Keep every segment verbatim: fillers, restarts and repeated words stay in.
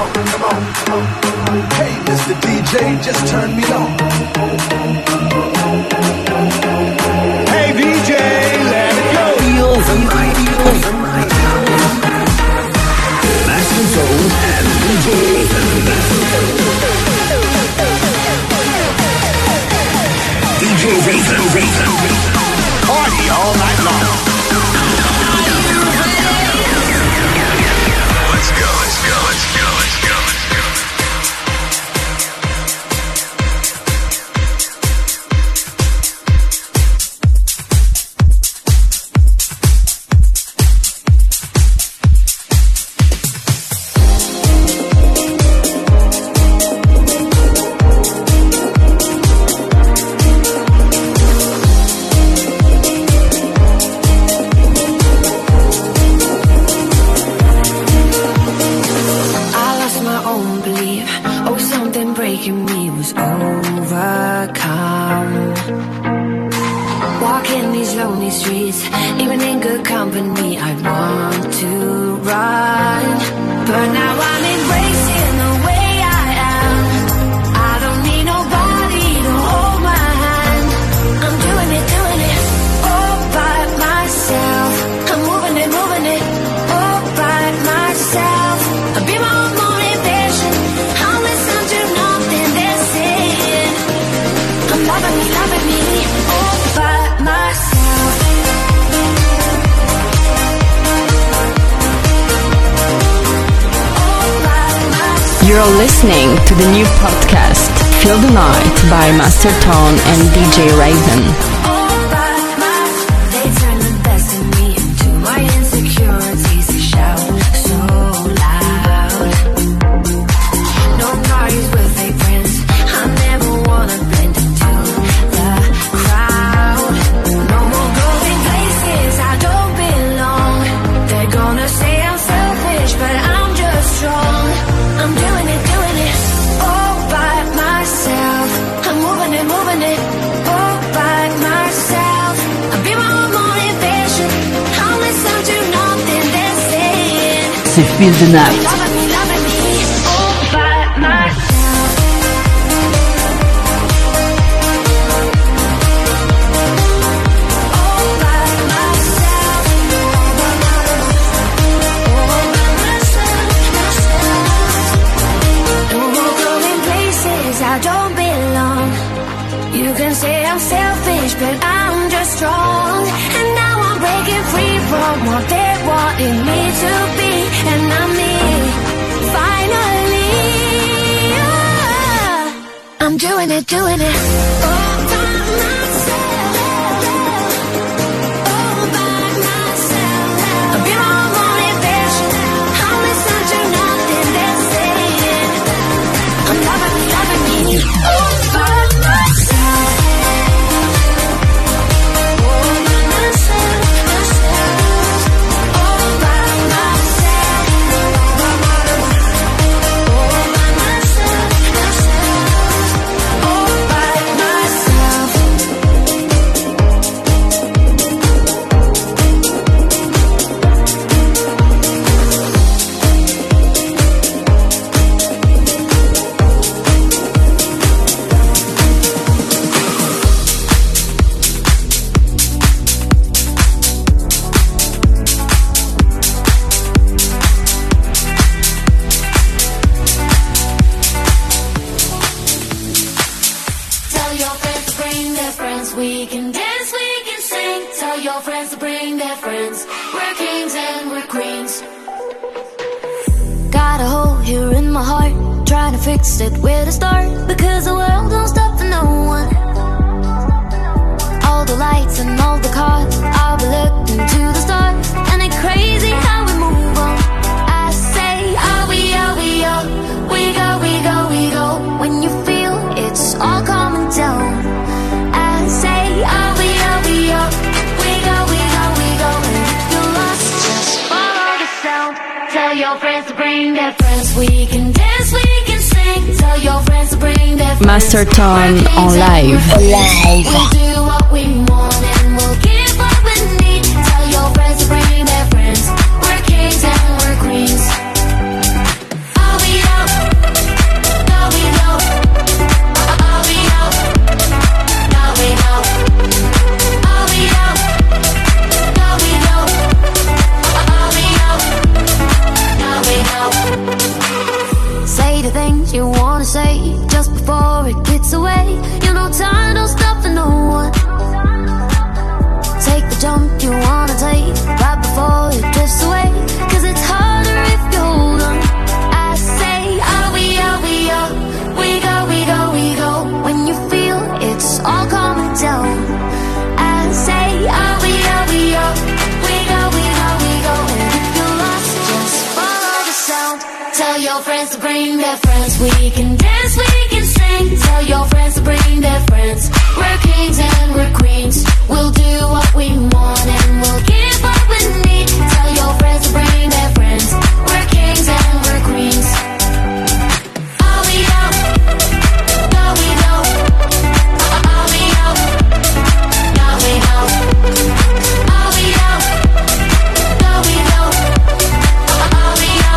on, come on, come on. Hey, Mister D J, just turn me on. Hey, D J, let it go. Feel the night, feel the night. Master Tone and D J Raven. D J Raven, Raven, Raven. Party all night long. You're listening to the new podcast, Feel the Night by Master Tone and D J Raven. Feel the night. Doing it, doing it all by myself, all by myself. I'll be my own motivation. I'll listen to nothing they're saying. I'm loving, loving me all by myself, all by myself, myself, all by myself, all by myself, myself. Master Tone en live. Live. We'll your friends to bring their friends. We can dance, we can sing. Tell your friends to bring their friends. We're kings and we're queens. We'll do what we want and we'll give what we need. Tell your friends to bring their friends. We're kings and we're queens. All we know, all we know, all we know, all we know, all we know, all we know, all we know, all we know.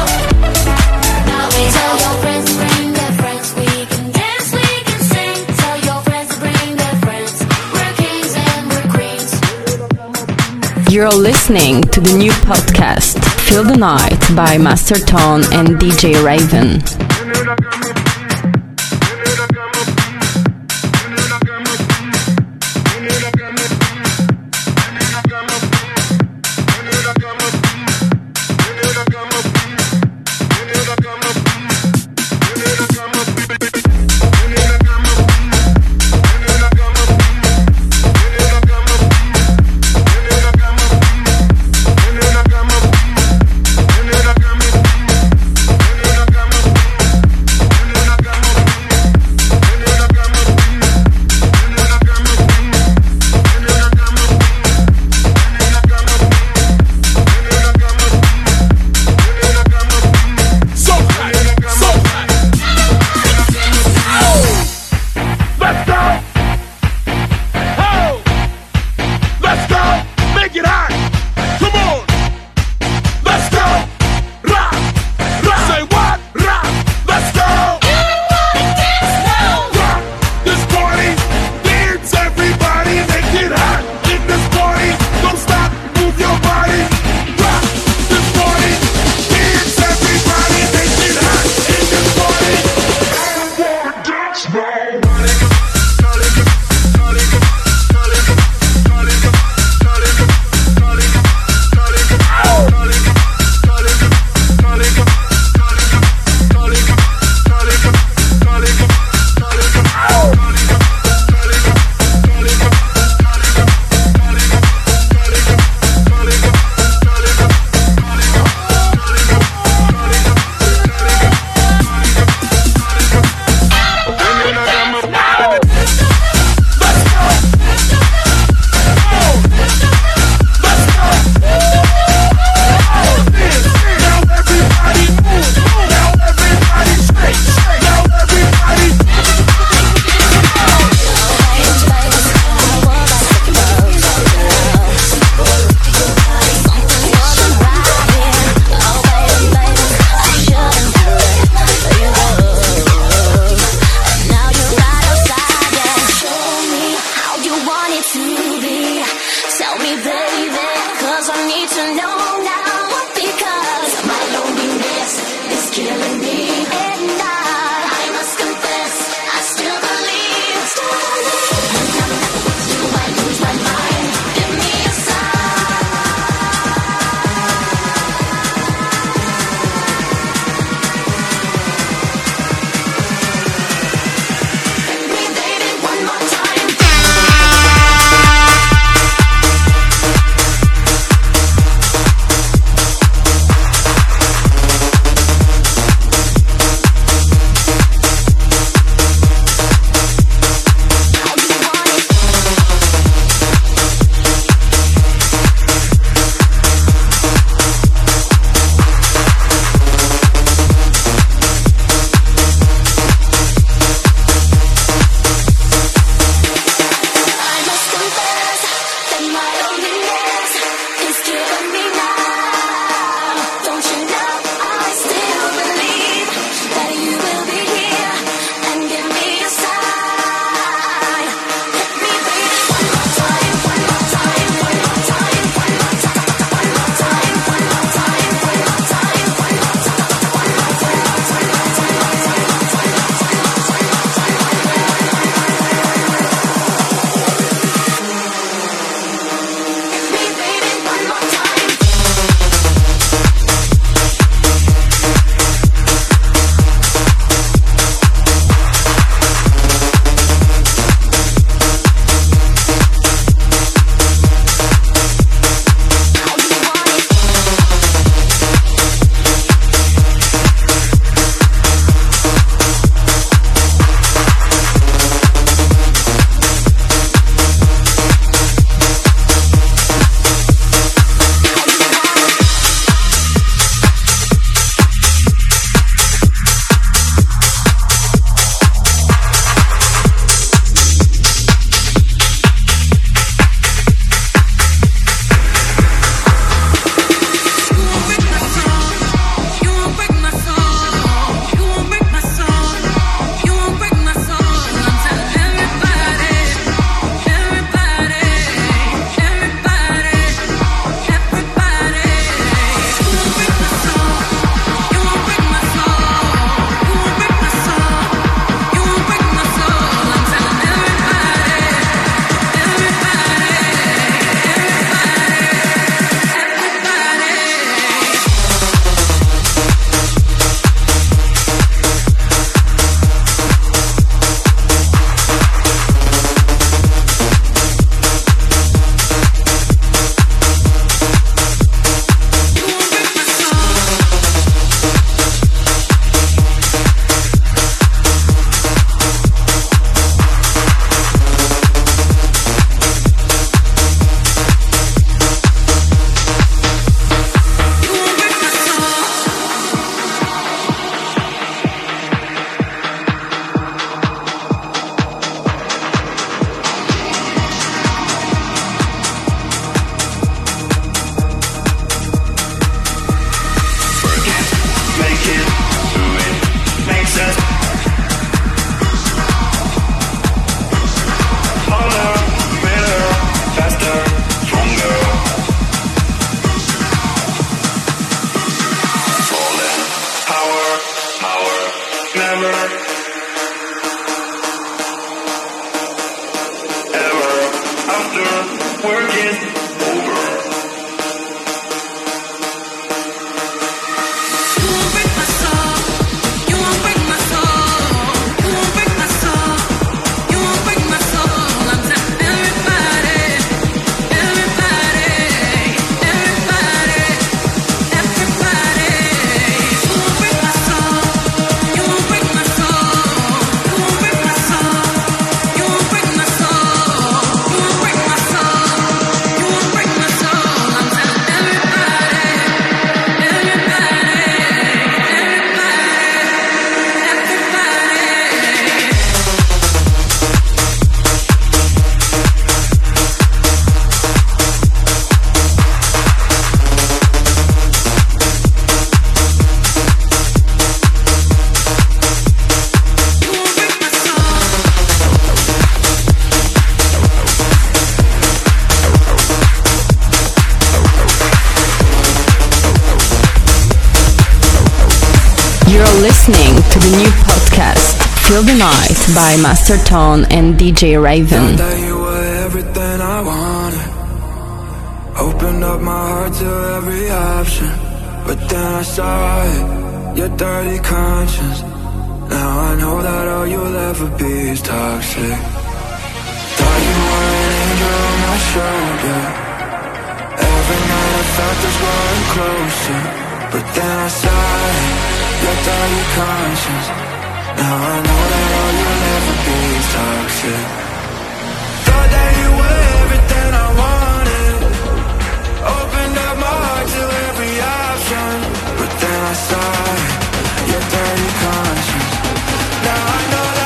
Tell your friends to bring their friends. We can dance, we can sing. Tell your friends to bring their friends. We're kings and we're queens. You're listening to the new podcast Feel the Night by Master Tone and D J Raven. You're listening to the new podcast, Feel the Night, by Master Tone and D J Raven. That you were everything I wanted. Opened up my heart to every option. But then I saw it, your dirty conscience. Now I know that all you'll ever be is toxic. Thought you were an angel on my shoulder. Every night I felt this growing closer. But then I saw it, your dirty conscience. Now I know that all you'll ever be is toxic. Thought that you were everything I wanted. Opened up my heart to every option. But then I saw it, your dirty conscience. Now I know that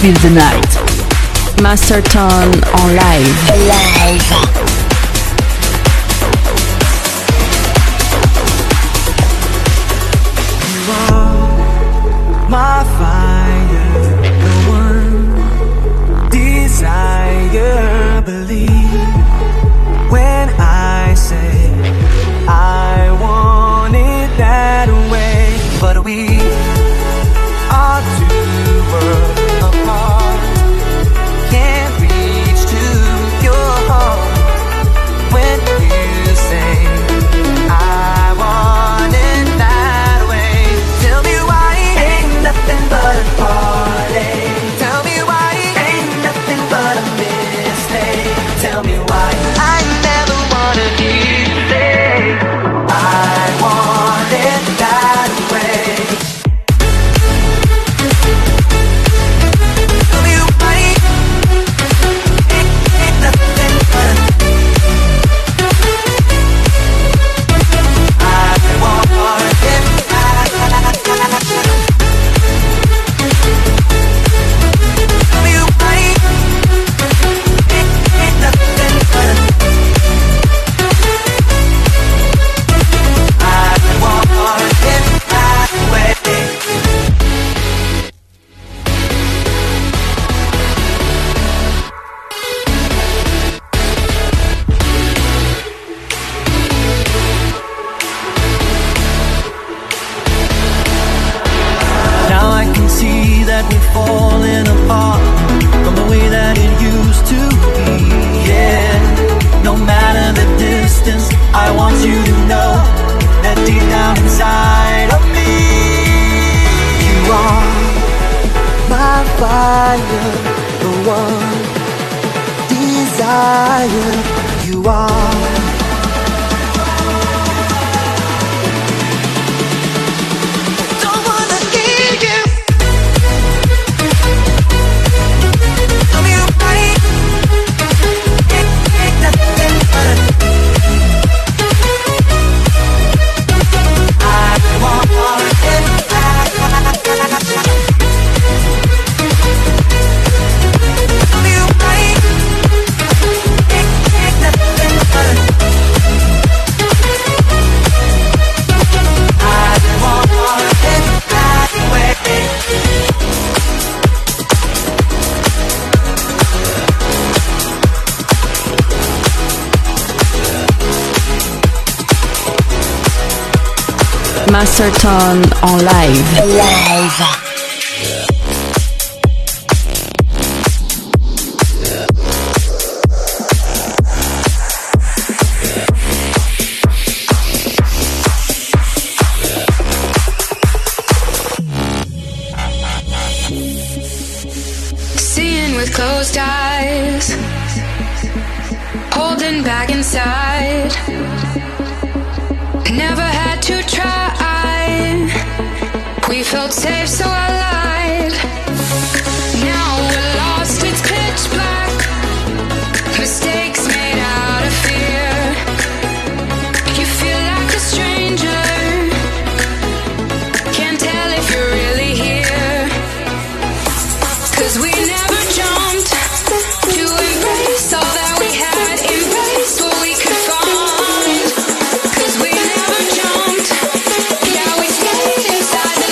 Feel the night. Master Tone en live. Live. You are my fire, the one desire. Believe when I say I want it that way, but we are two worlds. Can't reach to your heart when you say I want it that way. Tell me why ain't nothing but a party. Tell me why ain't nothing but a mistake. Tell me why I never wanna be safe. I want it that way. Master Tone en live. Live. Seeing with closed eyes, holding back inside. Never had to try. We felt safe, so I lied. Now we're lost, it's pitch black. Mistakes made out of fear. You feel like a stranger. Can't tell if you're really here. 'Cause we never jumped to embrace all that we had. Embrace what we could find. 'Cause we never jumped. Yeah, we stayed inside.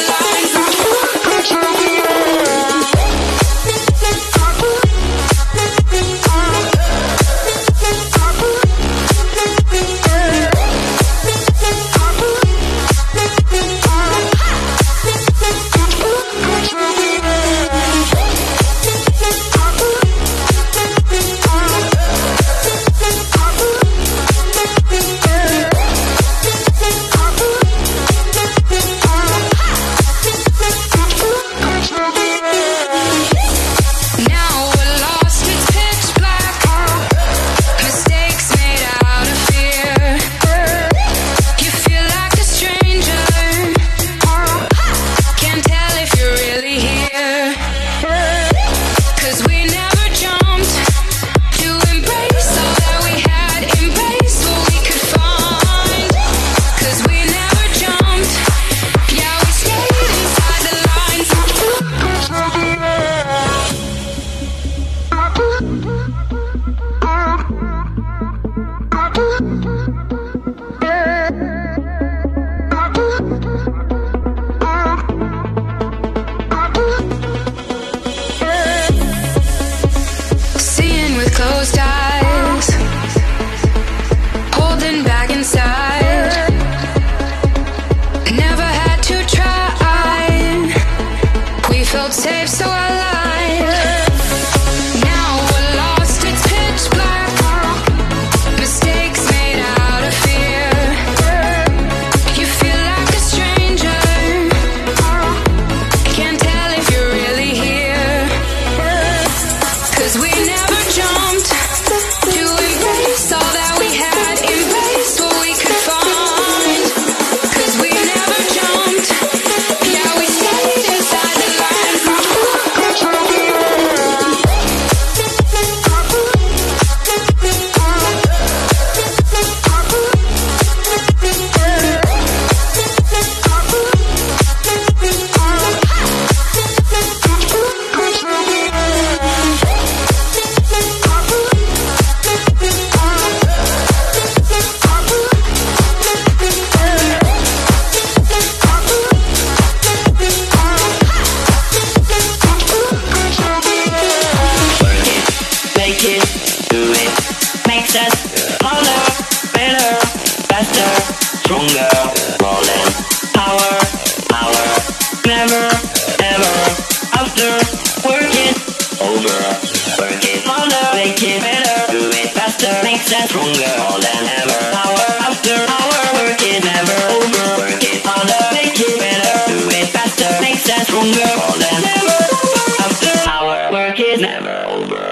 Never over.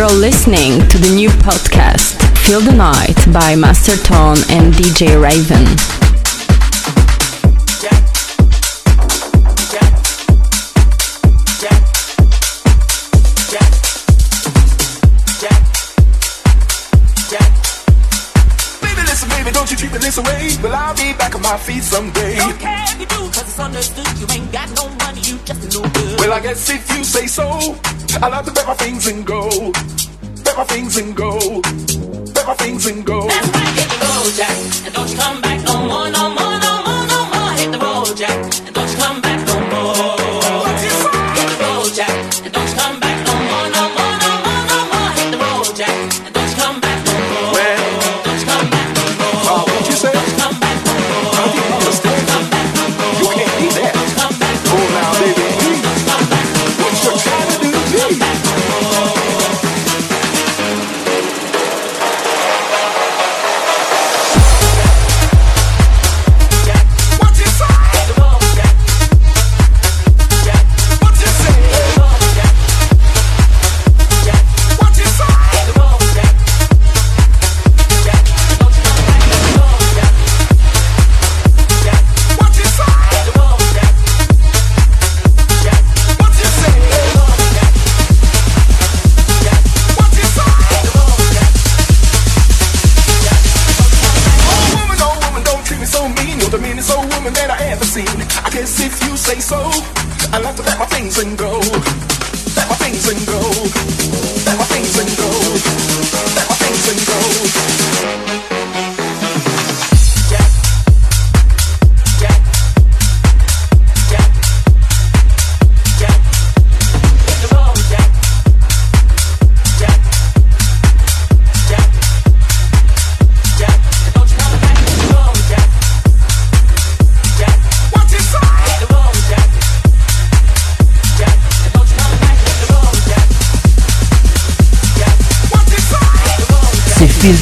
You're listening to the new podcast, Feel the Night by Master Tone and D J Raven. Away, well, I'll be back on my feet someday. Don't care if you do, cause it's understood. You ain't got no money, you just no good. Well, I guess if you say so, I love to bet my things and go. Bet my things and go. Bet my things and go. That's right, hit the road, Jack. And don't you come back no more, no more, no more, no more. Hit the road, Jack. And don't you come back no more. What you say? Hit the road, Jack. And don't you come back no more, no more, no more, no more. Hit the road, Jack. And don't you come back no more. Well, Feel the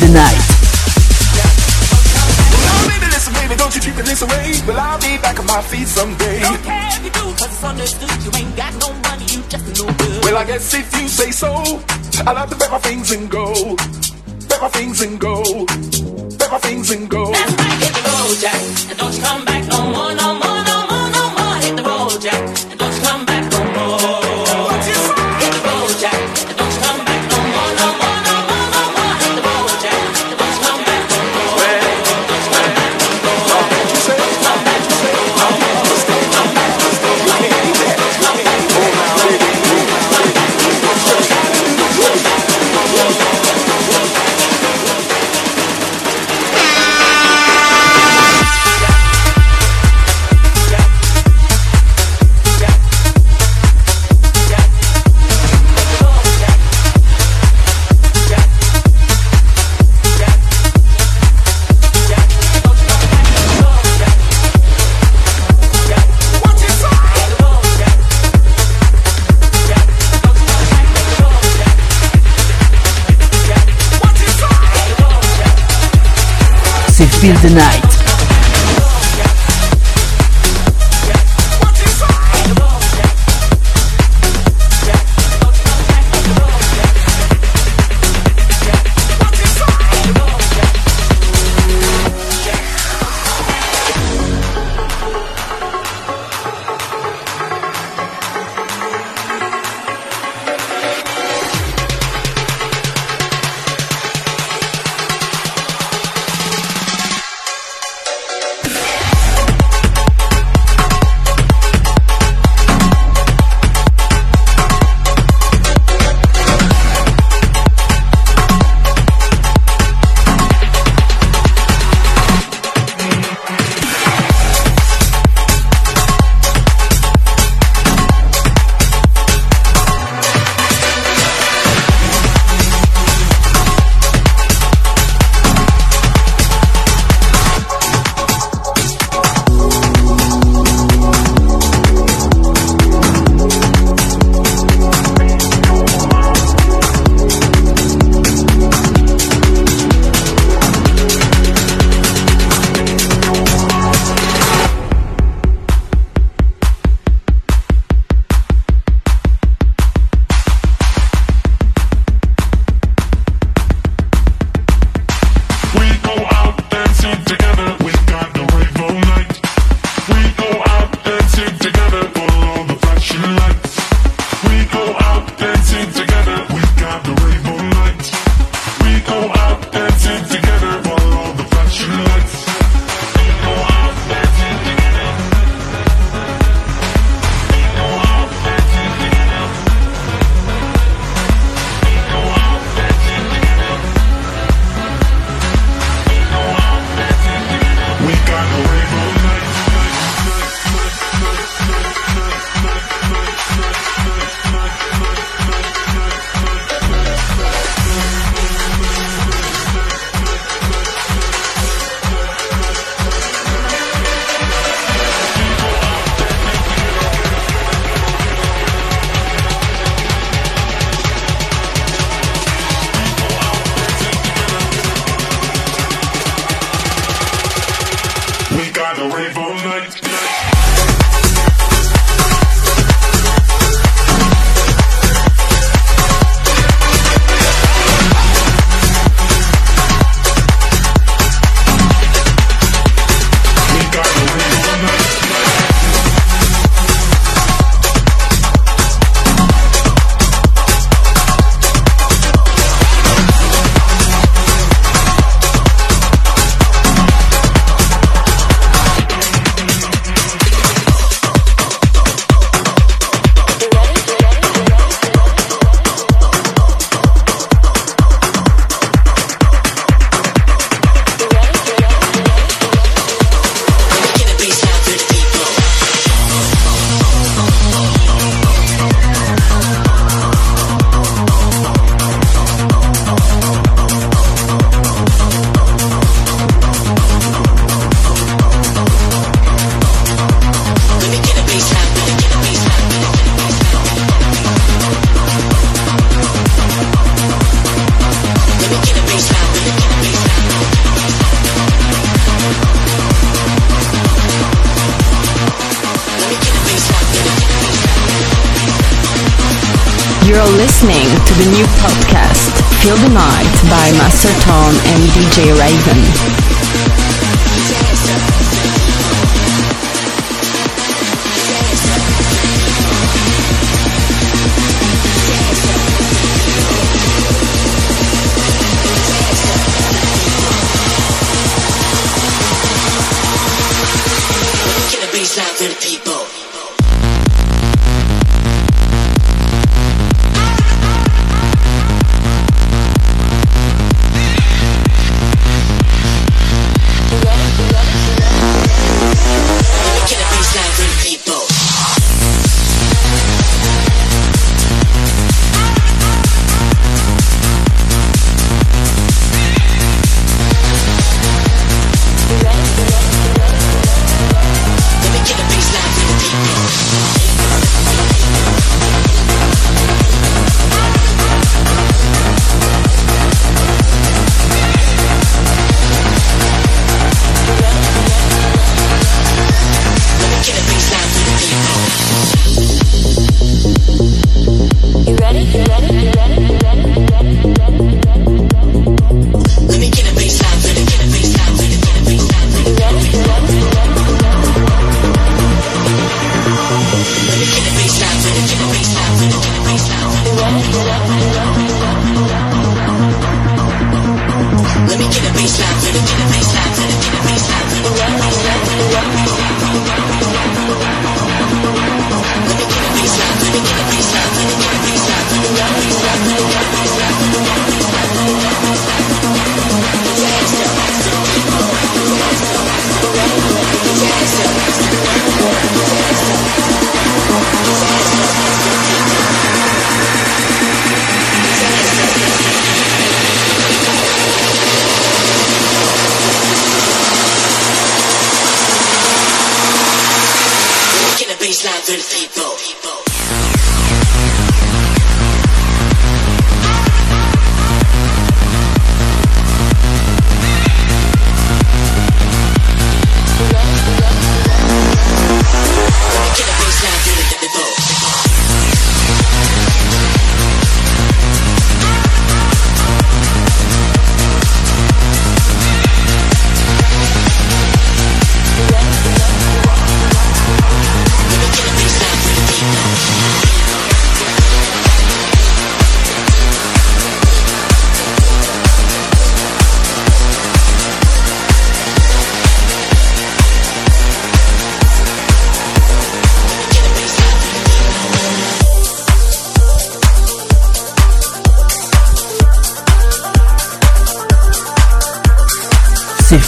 night. Well, baby, listen, baby, don't you keep it this away. Well, I'll be back on my feet someday. Don't care if you do, cause it's understood. You ain't got no money, you just no good. Well, I guess if you say so, I love to bet my things and go. Bet my things and go. Bet my things and go. That's right, hit the road, Jack. And don't you come back no more, no more, no more, no more. Hit the road, Jack. And don't you come back no more. What you say? Hit the road, Jack. And don't you come back no more, no more. Feel the night. You're listening to the new podcast, Feel the Night by Master Tone and D J Raven.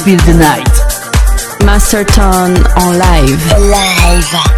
Feel the night. Master Tone en live. Live.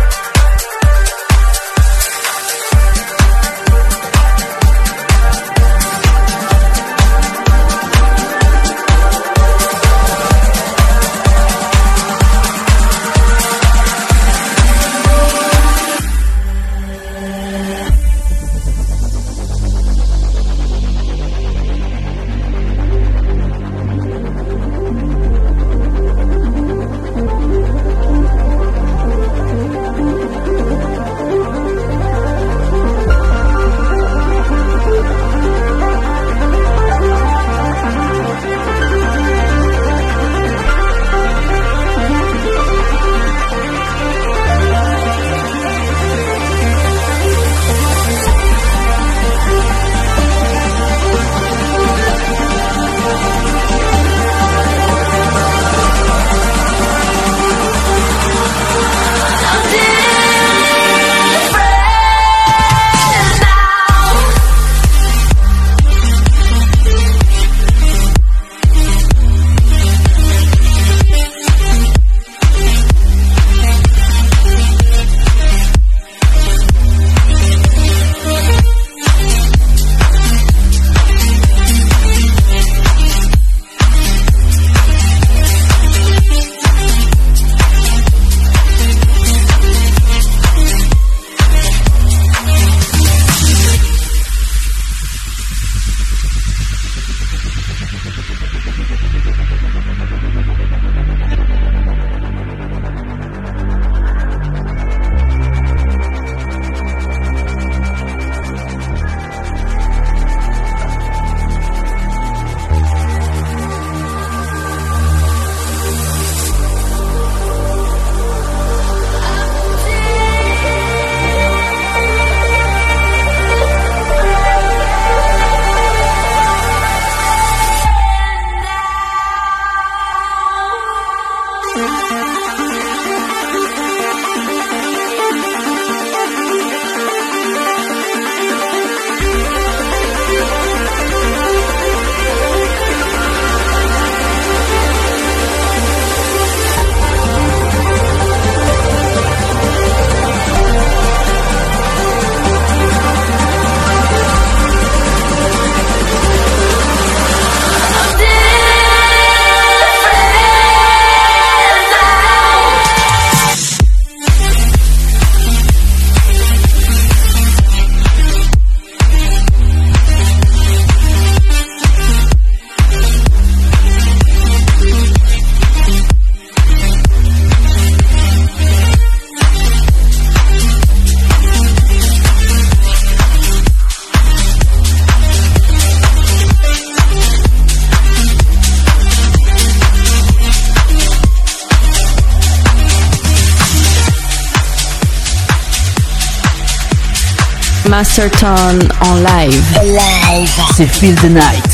Master Tone en live. Live. C'est Feel the Night.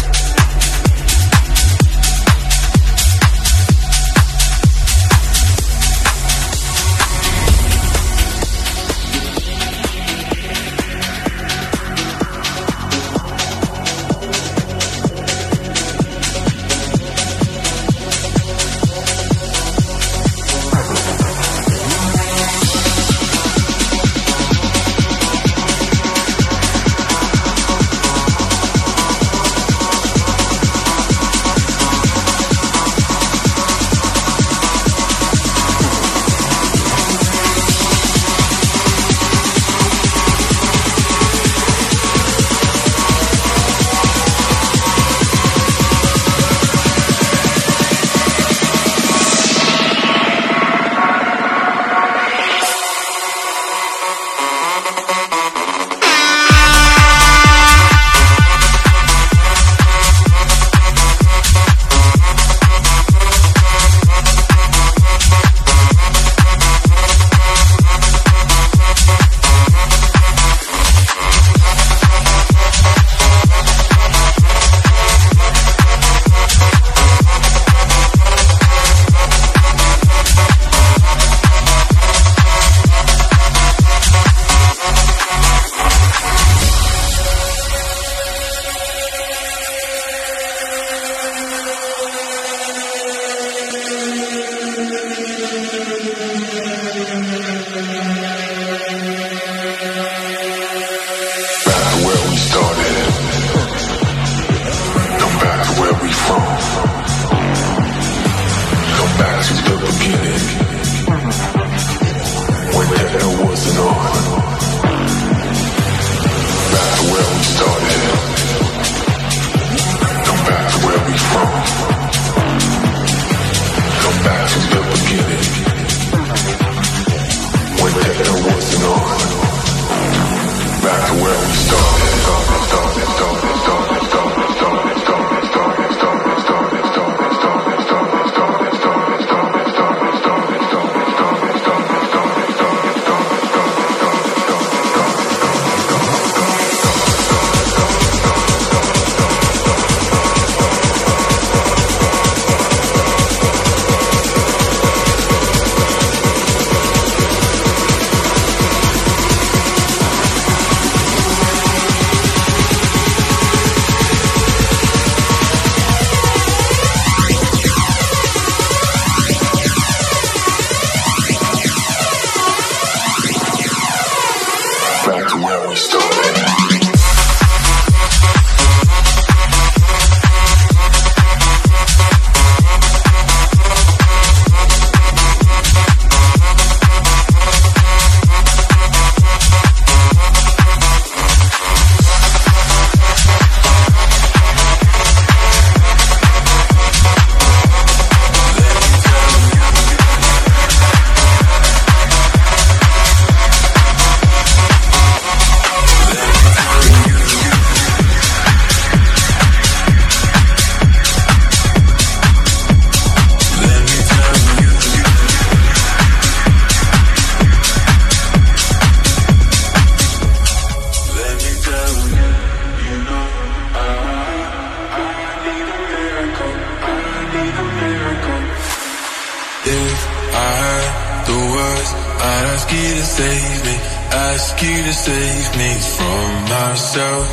the words. I'd ask you to save me, ask you to save me from myself.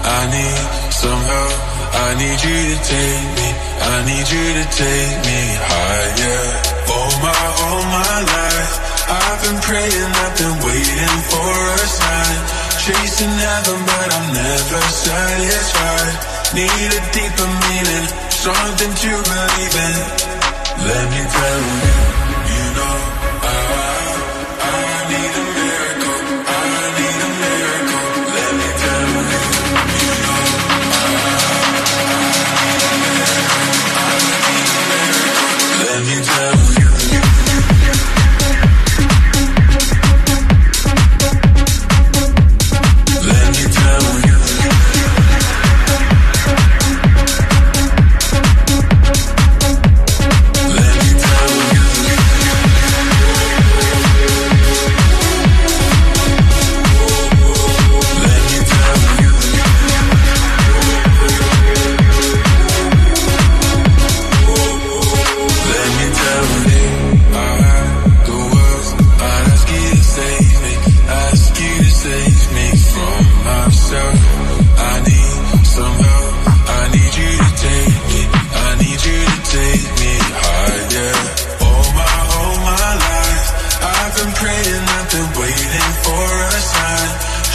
I need some help, I need you to take me, I need you to take me higher. All my, all my life I've been praying, I've been waiting for a sign. Chasing heaven but I'm never satisfied. Need a deeper meaning, something to believe in. Let me tell you, you know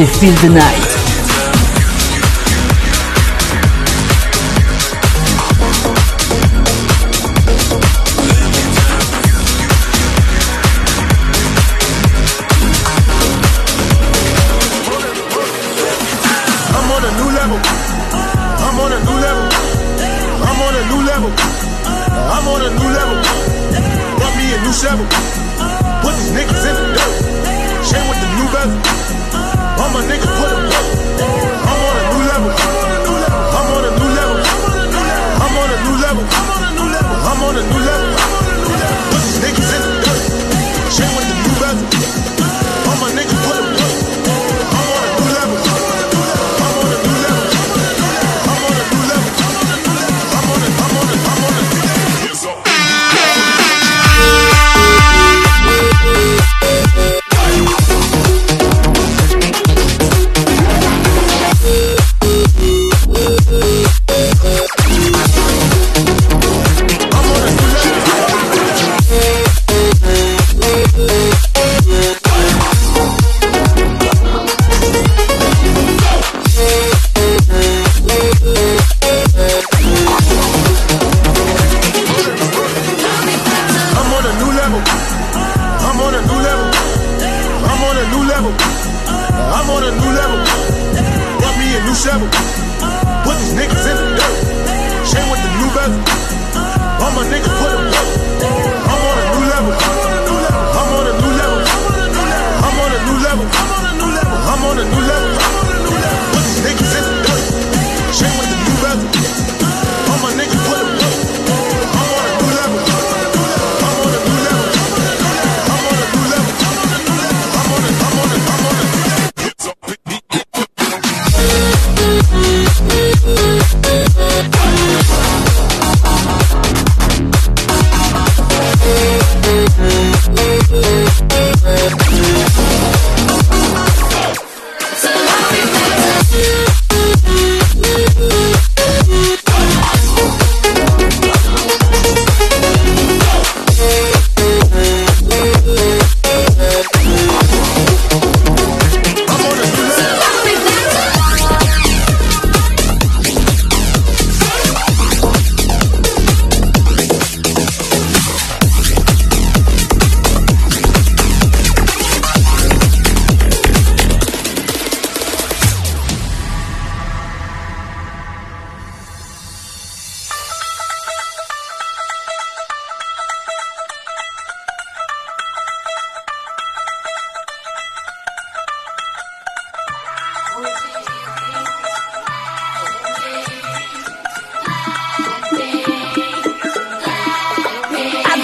I feel the night.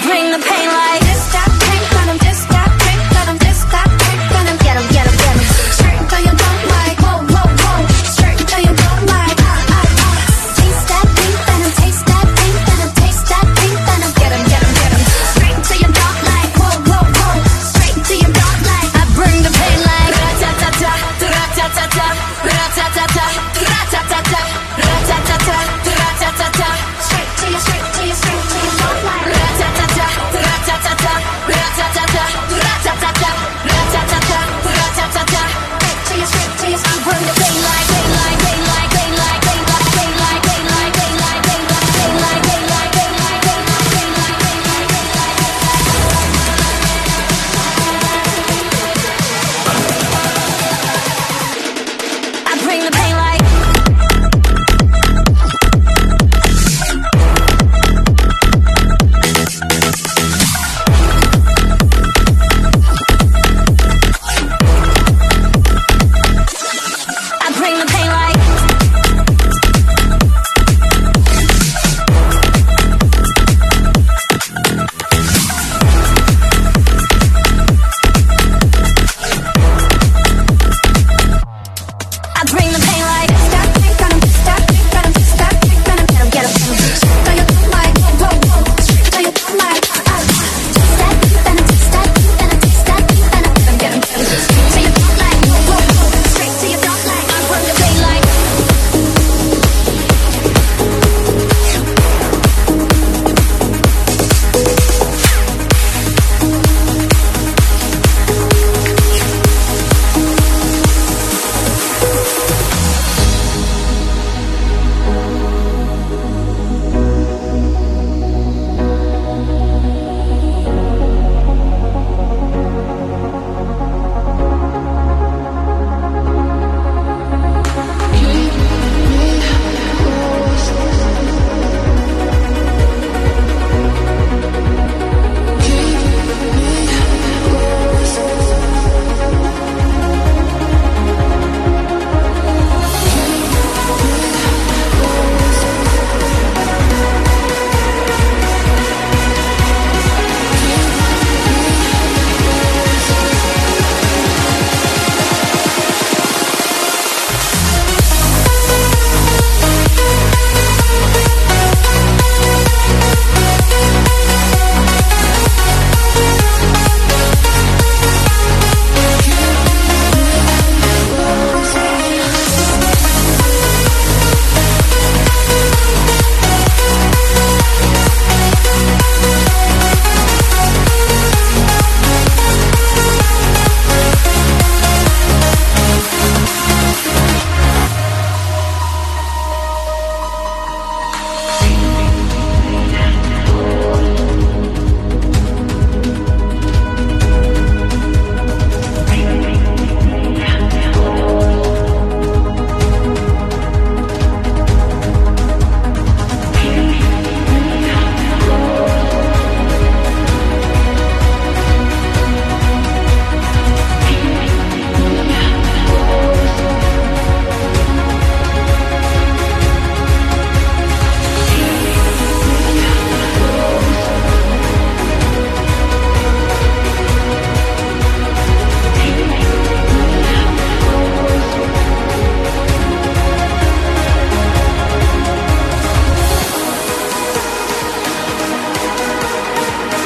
bring the pain like just got drink, let him just got drink, let him just got drink, let him get him, get him, get him. Straight until you don't like, whoa, whoa, whoa. Straight until you don't like, ah, ah, ah. Taste that pink, let him taste that pink, let him taste that pink, let him get him, get him, get him. Straight until you don't like, whoa, whoa, whoa. Straight until you don't like, I bring the pain like ra-ta-ta-ta, ra-ta-ta-ta, ra-ta-ta-ta, ra-ta-ta-ta, ra-ta-ta-ta, ra-ta-ta-ta. Straight to you, straight to you, straight to you.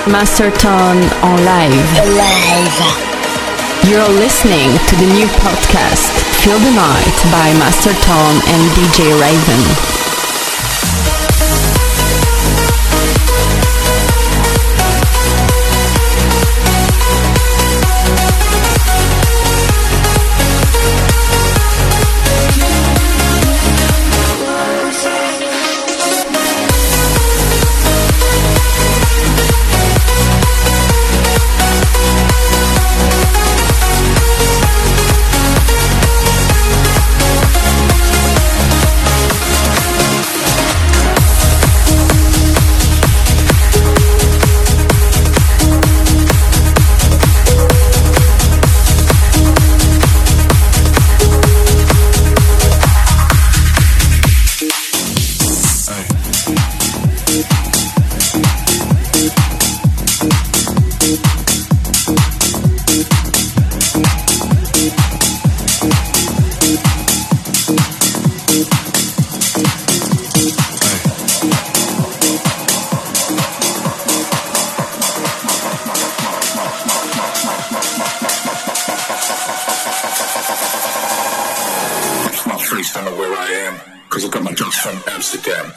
Master Tone en live. Live. You're listening to the new podcast Feel the Night by Master Tone and D J Raven. cause I got my drugs from Amsterdam.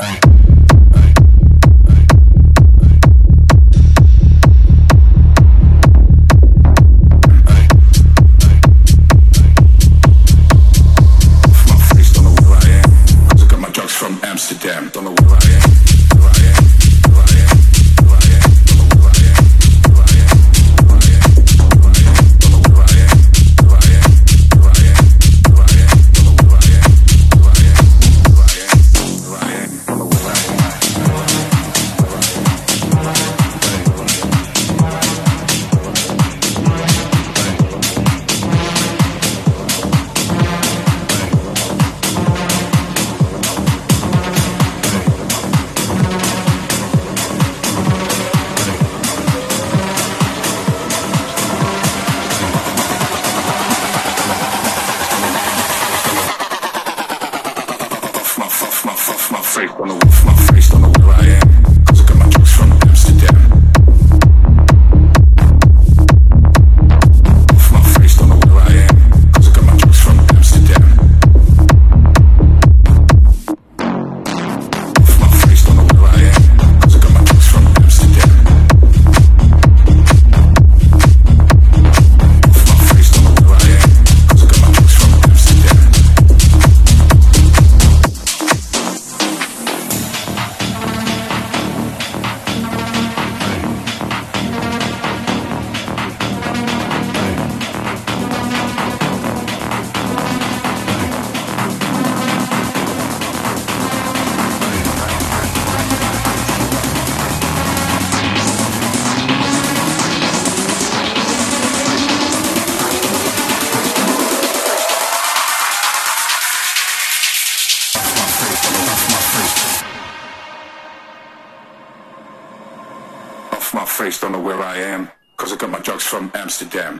Amsterdam.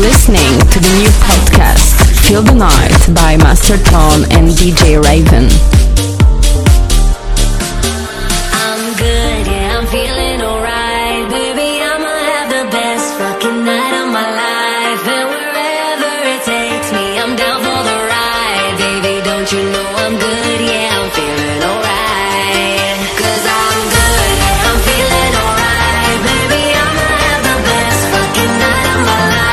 Listening to the new podcast Feel the Night by Master Tone and D J Raven. I'm good, yeah, I'm feeling alright, baby. I'ma have the best fucking night of my life, and wherever it takes me, I'm down for the ride, baby. Don't you know I'm good, yeah, I'm feeling alright, 'cause I'm good, yeah, I'm feeling alright, baby. I'ma have the best fucking night of my life.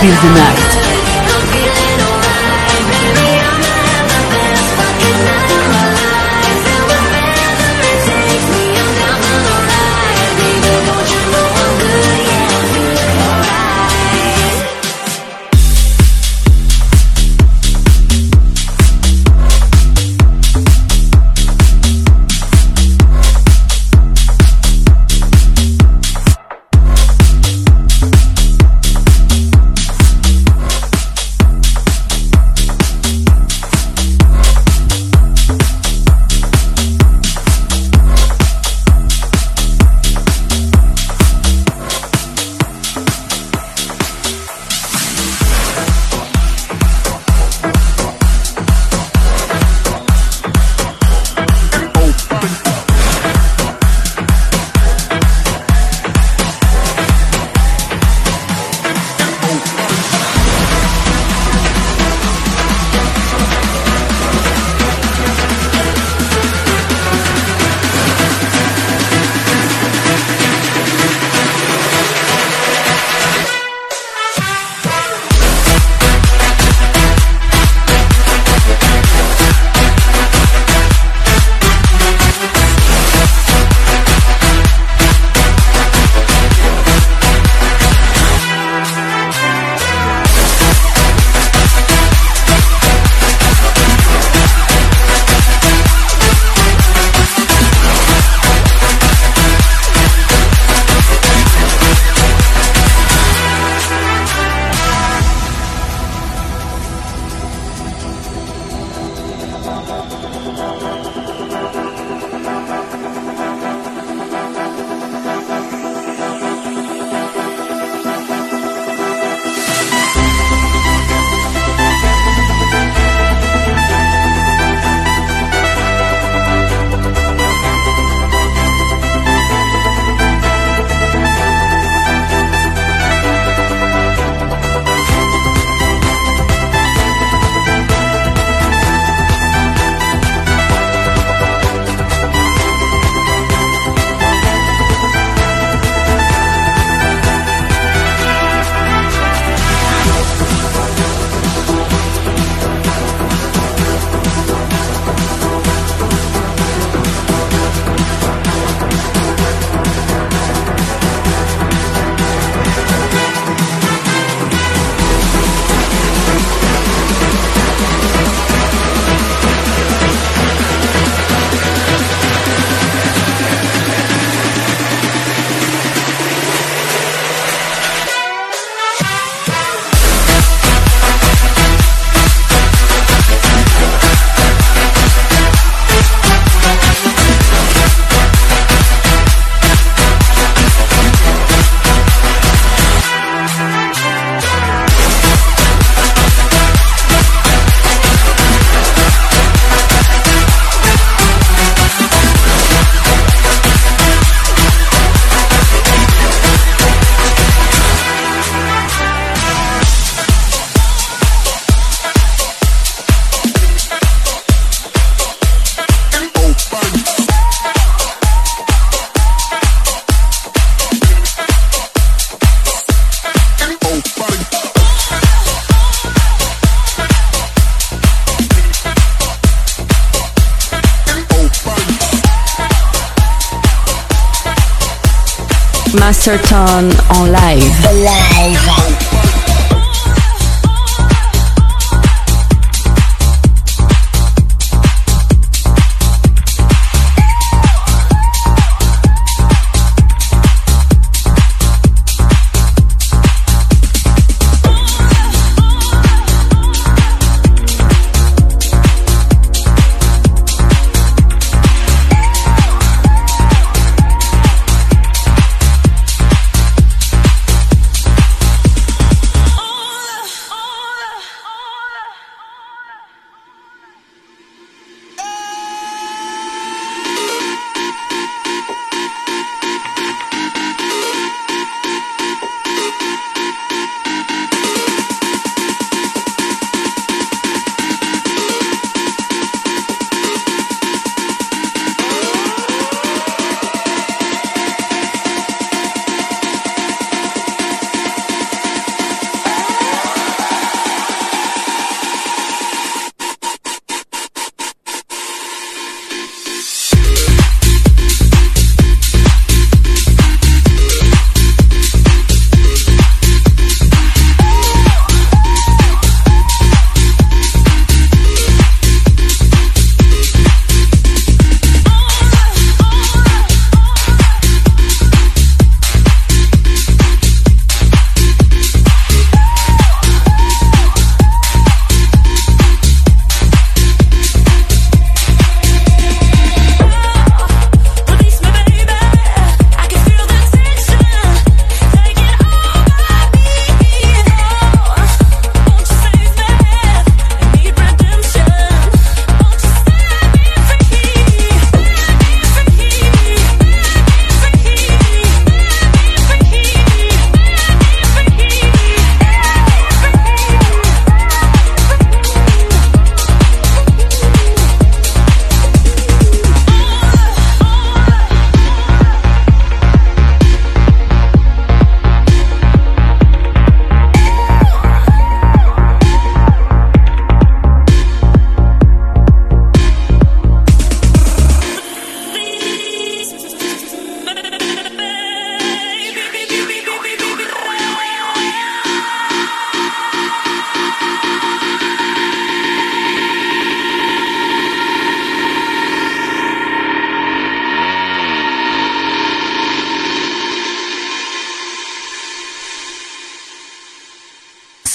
Feel the night. Master Tone en live. Live.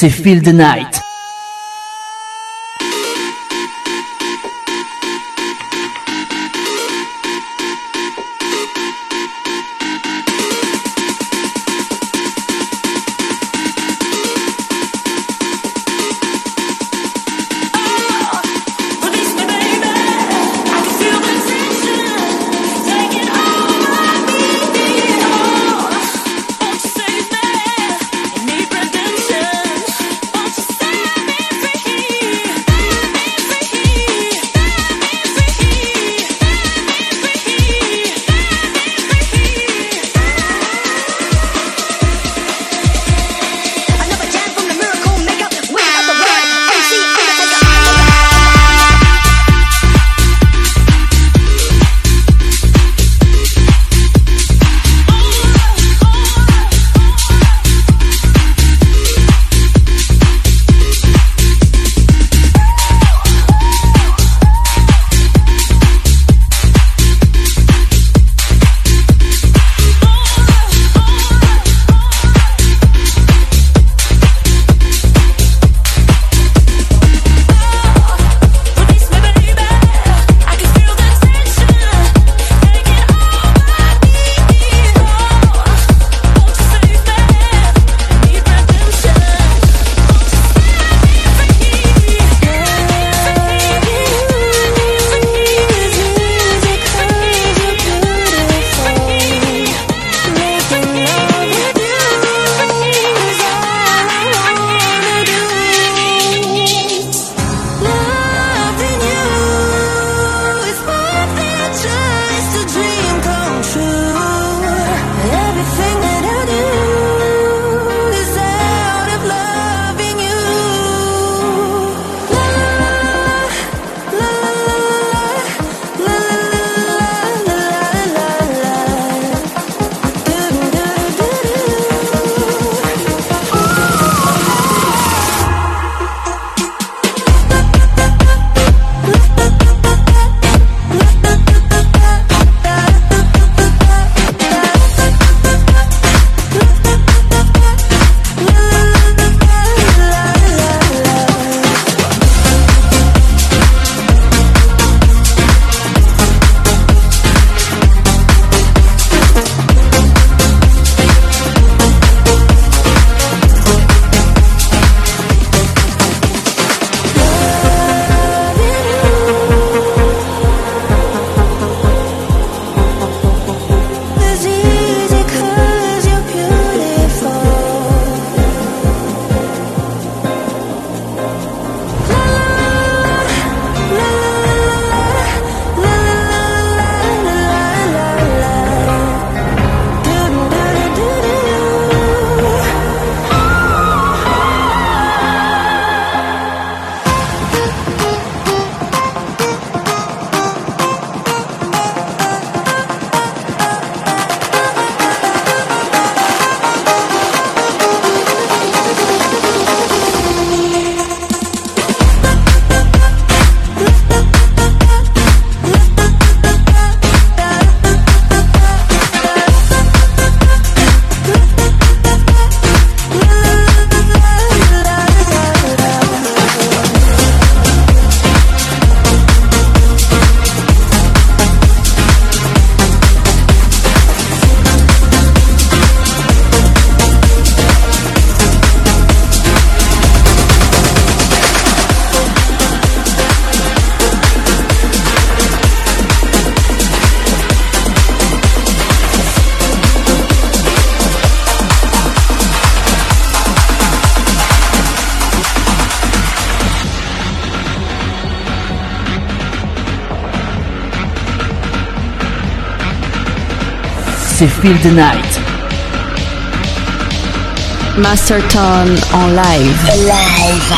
c'est Feel the Night. Feel the Night. Master Tone en live. Live.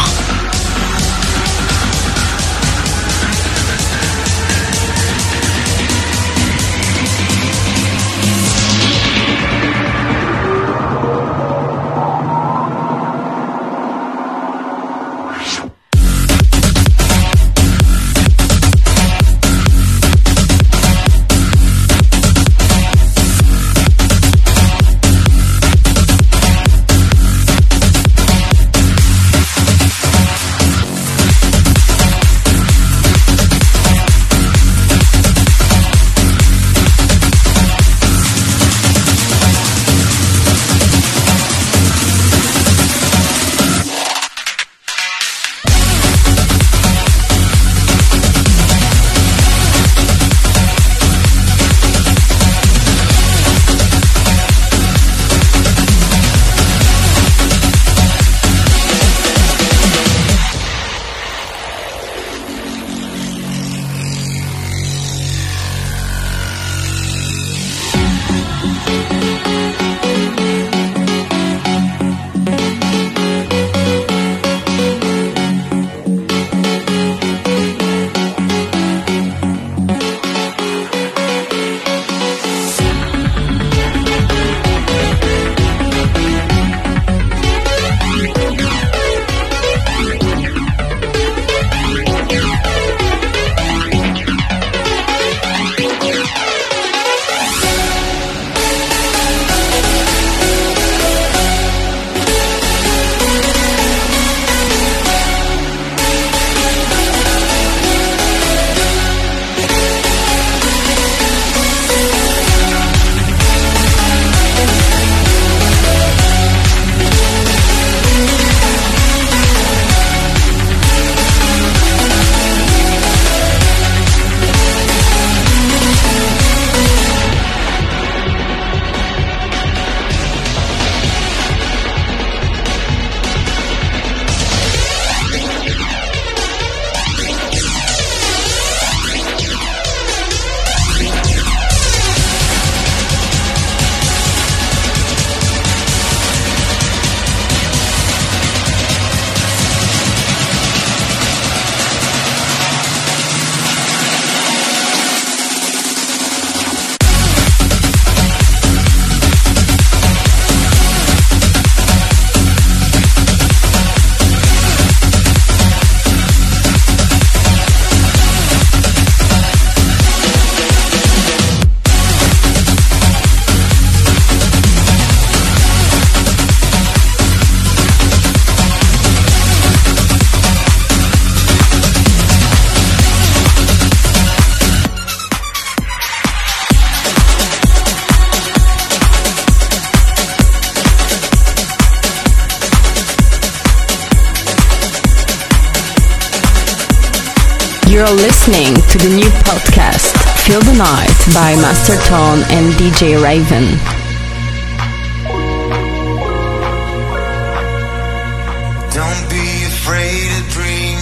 You're listening to the new podcast, Feel the Night by Master Tone and D J Raven. Don't be afraid to dream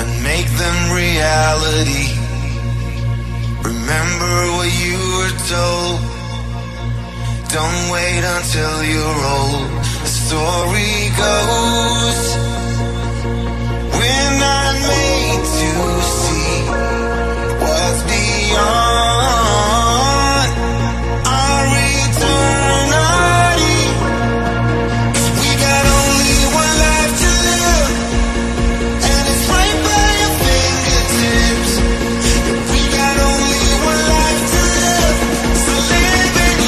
and make them reality. Remember what you were told. Don't wait until you're old. The story goes, we're not made to see what's beyond our eternity, 'cause we got only one life to live, and it's right by your fingertips. We got only one life to live, so live in your way.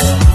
Oh,